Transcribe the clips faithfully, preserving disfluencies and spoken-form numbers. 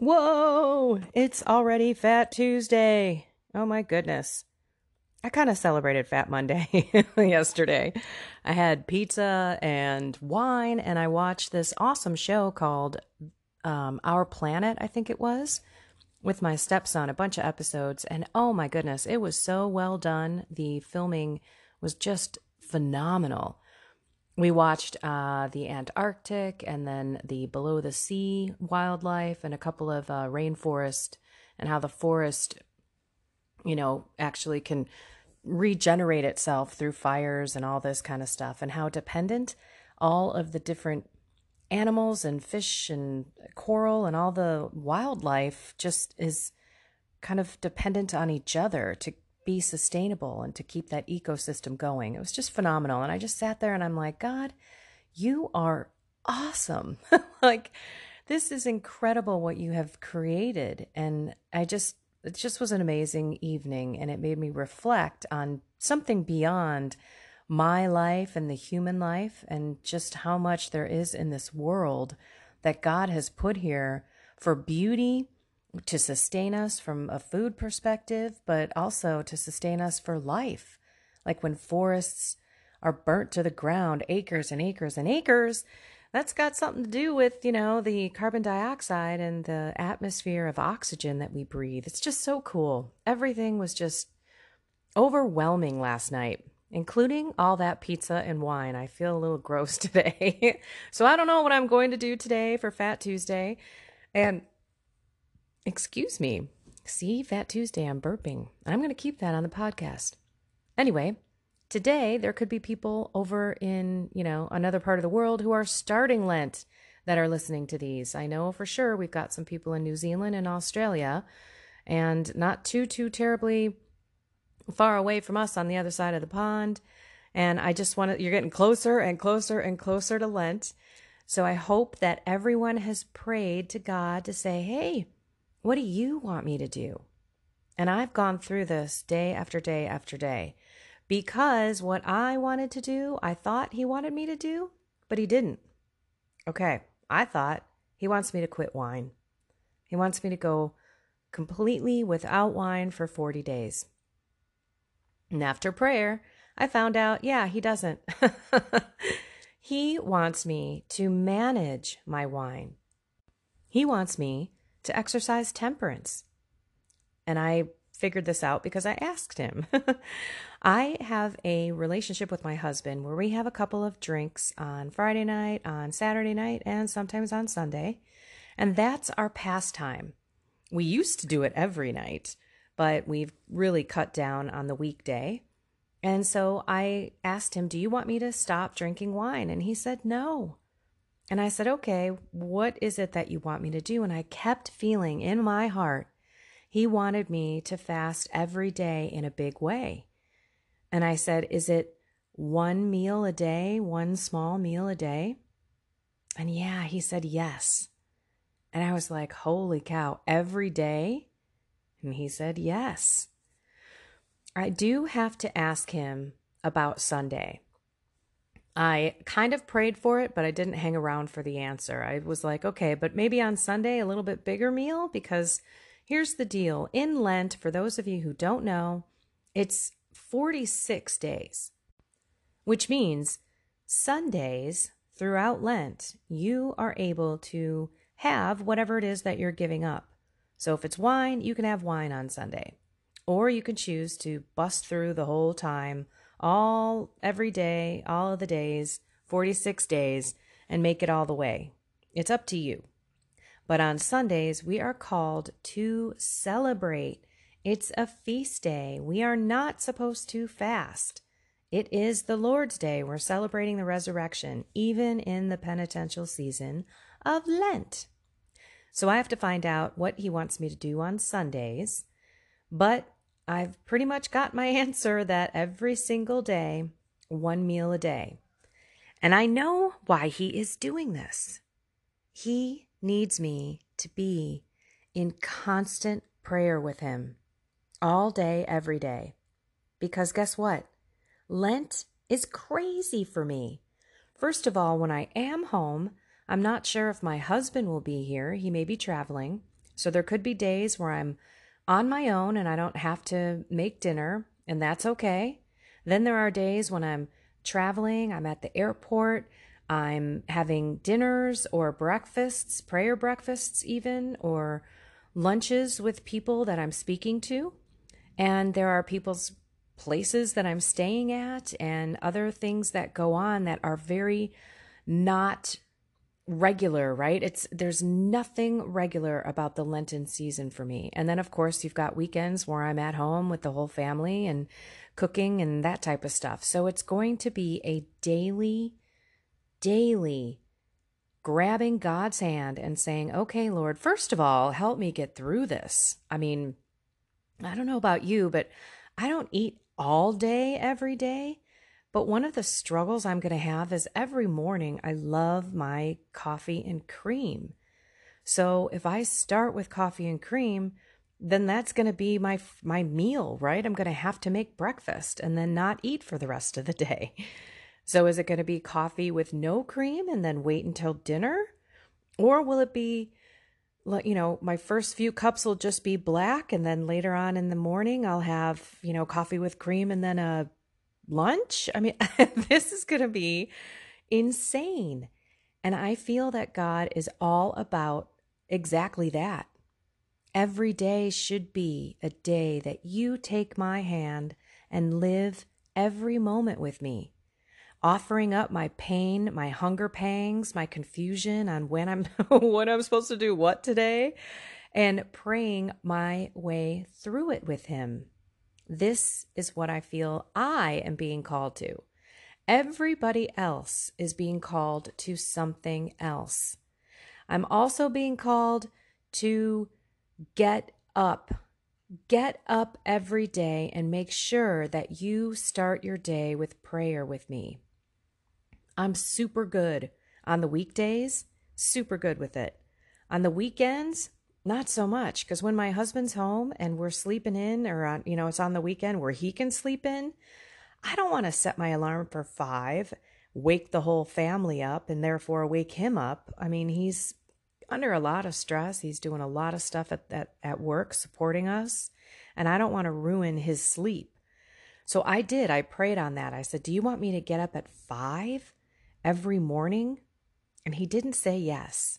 Whoa! It's already Fat Tuesday. Oh my goodness. I kind of celebrated Fat Monday yesterday. I had pizza and wine, and I watched this awesome show called um, Our Planet, I think it was, with my stepson, a bunch of episodes. And oh my goodness, it was so well done. The filming was just phenomenal. We watched uh, the Antarctic and then the below the sea wildlife and a couple of uh, rainforest, and how the forest, you know, actually can regenerate itself through fires and all this kind of stuff, and how dependent all of the different animals and fish and coral and all the wildlife just is kind of dependent on each other to be sustainable and to keep that ecosystem going. It was just phenomenal. And I just sat there and I'm like, God, you are awesome. Like, this is incredible what you have created. And I just, it just was an amazing evening, and it made me reflect on something beyond my life and the human life, and just how much there is in this world that God has put here for beauty, to sustain us from a food perspective, but also to sustain us for life. Like when forests are burnt to the ground, acres and acres and acres, that's got something to do with, you know, the carbon dioxide and the atmosphere of oxygen that we breathe. It's just so cool. Everything was just overwhelming last night, including all that pizza and wine. I feel a little gross today. So I don't know what I'm going to do today for Fat Tuesday. And excuse me. See, Fat Tuesday, I'm burping. I'm going to keep that on the podcast. Anyway, today there could be people over in, you know, another part of the world who are starting Lent that are listening to these. I know for sure we've got some people in New Zealand and Australia, and not too, too terribly far away from us on the other side of the pond. And I just want to, you're getting closer and closer and closer to Lent. So I hope that everyone has prayed to God to say, hey, what do you want me to do? And I've gone through this day after day after day, because what I wanted to do, I thought he wanted me to do, but he didn't. Okay, I thought he wants me to quit wine. He wants me to go completely without wine for forty days. And after prayer, I found out, yeah, he doesn't. He wants me to manage my wine. He wants me to exercise temperance. And I figured this out because I asked him. I have a relationship with my husband where we have a couple of drinks on Friday night, on Saturday night, and sometimes on Sunday. And that's our pastime. We used to do it every night, but we've really cut down on the weekday. And so I asked him, do you want me to stop drinking wine? And he said, no. And I said, okay, what is it that you want me to do? And I kept feeling in my heart, he wanted me to fast every day in a big way. And I said, is it one meal a day, one small meal a day? And yeah, he said, yes. And I was like, holy cow, every day? And he said, yes. I do have to ask him about Sunday. I kind of prayed for it, but I didn't hang around for the answer. I was like, okay, but maybe on Sunday, a little bit bigger meal, because here's the deal. In Lent, for those of you who don't know, it's forty-six days, which means Sundays throughout Lent, you are able to have whatever it is that you're giving up. So if it's wine, you can have wine on Sunday, or you can choose to bust through the whole time, all every day, all of the days, forty-six days, and make it all the way. It's up to you. But on Sundays, we are called to celebrate. It's a feast day. We are not supposed to fast. It is the Lord's Day. We're celebrating the resurrection, even in the penitential season of Lent. So I have to find out what he wants me to do on Sundays, but I've pretty much got my answer that every single day, one meal a day. And I know why he is doing this. He needs me to be in constant prayer with him all day, every day. Because guess what? Lent is crazy for me. First of all, when I am home, I'm not sure if my husband will be here. He may be traveling. So there could be days where I'm on my own and I don't have to make dinner, and that's okay. Then there are days when I'm traveling, I'm at the airport, I'm having dinners or breakfasts, prayer breakfasts even, or lunches with people that I'm speaking to. And there are people's places that I'm staying at and other things that go on that are very not regular, right? It's there's nothing regular about the Lenten season for me. And then, of course, you've got weekends where I'm at home with the whole family and cooking and that type of stuff. So it's going to be a daily, daily grabbing God's hand and saying, okay, Lord, first of all, help me get through this. I mean, I don't know about you, but I don't eat all day, every day, but one of the struggles I'm going to have is every morning I love my coffee and cream. So if I start with coffee and cream, then that's going to be my my meal, right? I'm going to have to make breakfast and then not eat for the rest of the day. So is it going to be coffee with no cream and then wait until dinner? Or will it be, you know, my first few cups will just be black, and then later on in the morning I'll have, you know, coffee with cream and then a lunch? I mean, this is going to be insane. And I feel that God is all about exactly that. Every day should be a day that you take my hand and live every moment with me, offering up my pain, my hunger pangs, my confusion on when I'm, what I'm supposed to do, what today, and praying my way through it with him. This is what I feel I am being called to. Everybody else is being called to something else. I'm also being called to get up. Get up every day and make sure that you start your day with prayer with me. I'm super good on the weekdays, super good with it. On the weekends, not so much, because when my husband's home and we're sleeping in, or on, you know, it's on the weekend where he can sleep in, I don't want to set my alarm for five, wake the whole family up, and therefore wake him up. I mean, he's under a lot of stress. He's doing a lot of stuff at, at, at work supporting us, and I don't want to ruin his sleep. So I did. I prayed on that. I said, do you want me to get up at five every morning? And he didn't say yes,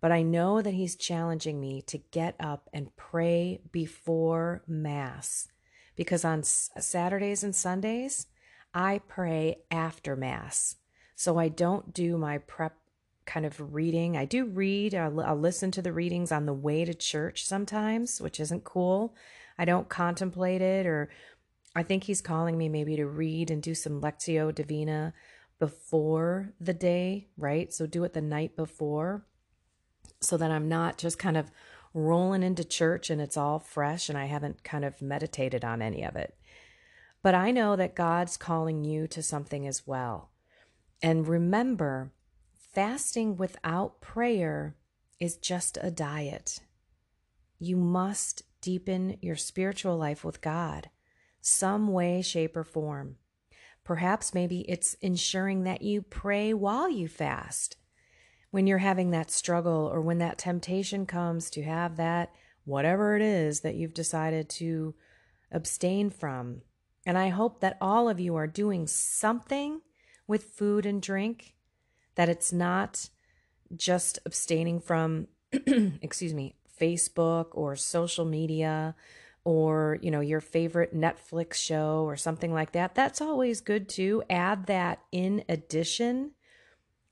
but I know that he's challenging me to get up and pray before Mass, because on s- Saturdays and Sundays, I pray after Mass. So I don't do my prep kind of reading. I do read. I'll, I'll listen to the readings on the way to church sometimes, which isn't cool. I don't contemplate it, or I think he's calling me maybe to read and do some Lectio Divina before the day, right? So do it the night before so that I'm not just kind of rolling into church and it's all fresh and I haven't kind of meditated on any of it. But I know that God's calling you to something as well. And remember, fasting without prayer is just a diet. You must deepen your spiritual life with God, some way, shape, or form. Perhaps maybe it's ensuring that you pray while you fast. When you're having that struggle, or when that temptation comes to have that, whatever it is that you've decided to abstain from. And I hope that all of you are doing something with food and drink, that it's not just abstaining from, excuse me, Facebook or social media, or, you know, your favorite Netflix show or something like that. That's always good too. Add that in addition,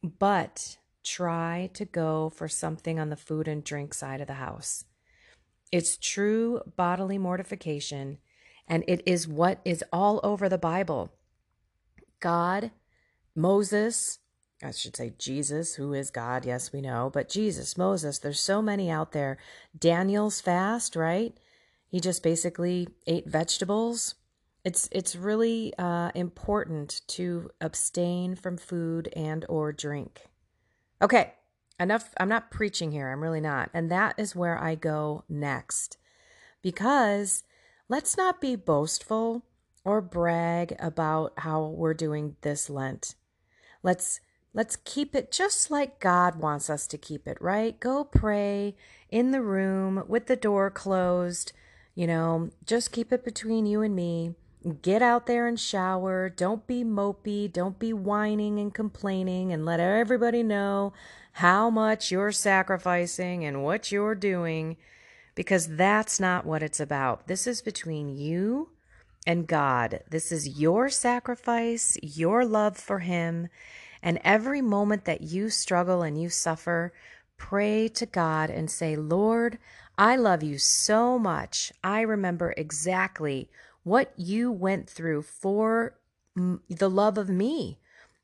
but try to go for something on the food and drink side of the house. It's true bodily mortification, and it is what is all over the Bible. God, Moses, I should say Jesus, who is God, yes, we know, but Jesus, Moses, there's so many out there. Daniel's fast, right? He just basically ate vegetables. It's it's really uh, important to abstain from food and or drink. Okay, enough. I'm not preaching here. I'm really not. And that is where I go next, because let's not be boastful or brag about how we're doing this Lent. Let's Let's keep it just like God wants us to keep it, right? Go pray in the room with the door closed. You know, just keep it between you and me. Get out there and shower. Don't be mopey. Don't be whining and complaining, and let everybody know how much you're sacrificing and what you're doing, because that's not what it's about. This is between you and God. This is your sacrifice, your love for Him. And every moment that you struggle and you suffer, pray to God and say, Lord, I love you so much. I remember exactly what you went through for the love of me.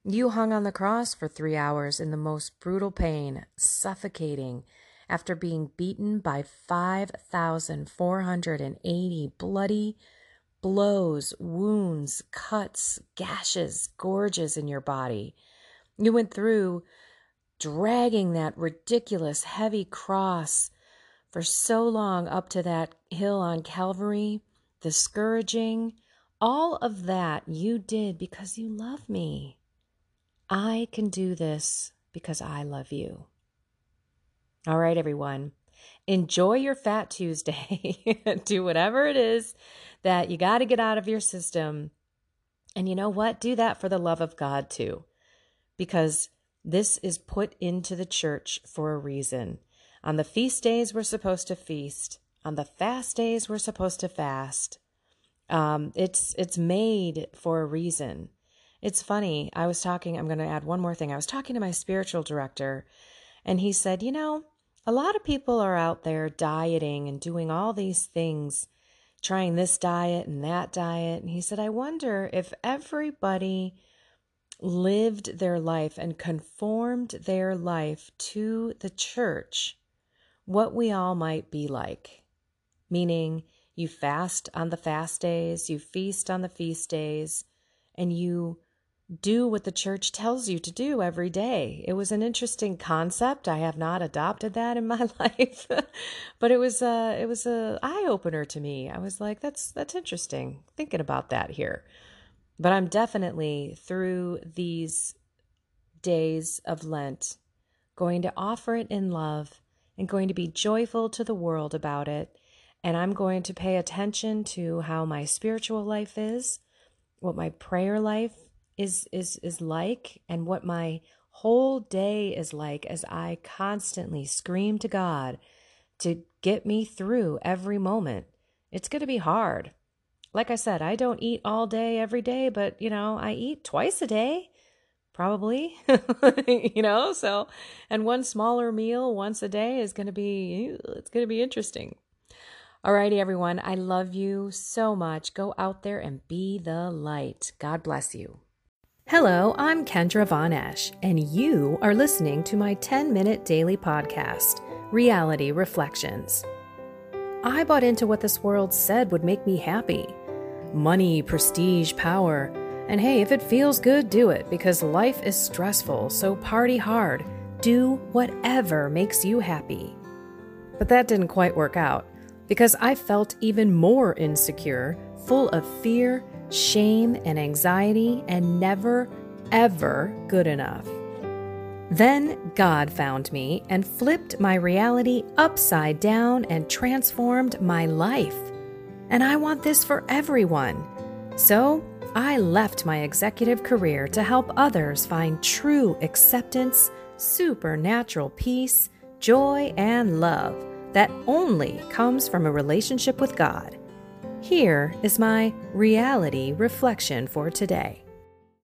You hung on the cross for three hours in the most brutal pain, suffocating, after being beaten by five thousand four hundred eighty bloody blows, wounds, cuts, gashes, gorges in your body. You went through dragging that ridiculous heavy cross for so long up to that hill on Calvary, the scourging, all of that you did because you love me. I can do this because I love you. All right, everyone. Enjoy your Fat Tuesday. Do whatever it is that you got to get out of your system. And you know what? Do that for the love of God too. Because this is put into the church for a reason. On the feast days, we're supposed to feast. On the fast days, we're supposed to fast. Um, it's it's made for a reason. It's funny. I was talking, I'm going to add one more thing. I was talking to my spiritual director, and he said, you know, a lot of people are out there dieting and doing all these things, trying this diet and that diet. And he said, I wonder if everybody lived their life and conformed their life to the church, what we all might be like. Meaning, you fast on the fast days, you feast on the feast days, and you do what the church tells you to do every day. It was an interesting concept. I have not adopted that in my life, but it was a, it was a eye-opener to me. I was like, that's that's interesting, thinking about that here. But I'm definitely, through these days of Lent, going to offer it in love and going to be joyful to the world about it. And I'm going to pay attention to how my spiritual life is, what my prayer life is, is, is like, and what my whole day is like as I constantly scream to God to get me through every moment. It's going to be hard. Like I said, I don't eat all day every day, but, you know, I eat twice a day, probably, you know, so, and one smaller meal once a day is going to be, it's going to be interesting. All righty, everyone. I love you so much. Go out there and be the light. God bless you. Hello, I'm Kendra Von Esch, and you are listening to my ten minute daily podcast, Reality Reflections. I bought into what this world said would make me happy. Money, prestige, power. And hey, if it feels good, do it, because life is stressful, so party hard. Do whatever makes you happy. But that didn't quite work out, because I felt even more insecure, full of fear, shame, and anxiety, and never, ever good enough. Then God found me and flipped my reality upside down and transformed my life. And I want this for everyone. So I left my executive career to help others find true acceptance, supernatural peace, joy, and love that only comes from a relationship with God. Here is my reality reflection for today.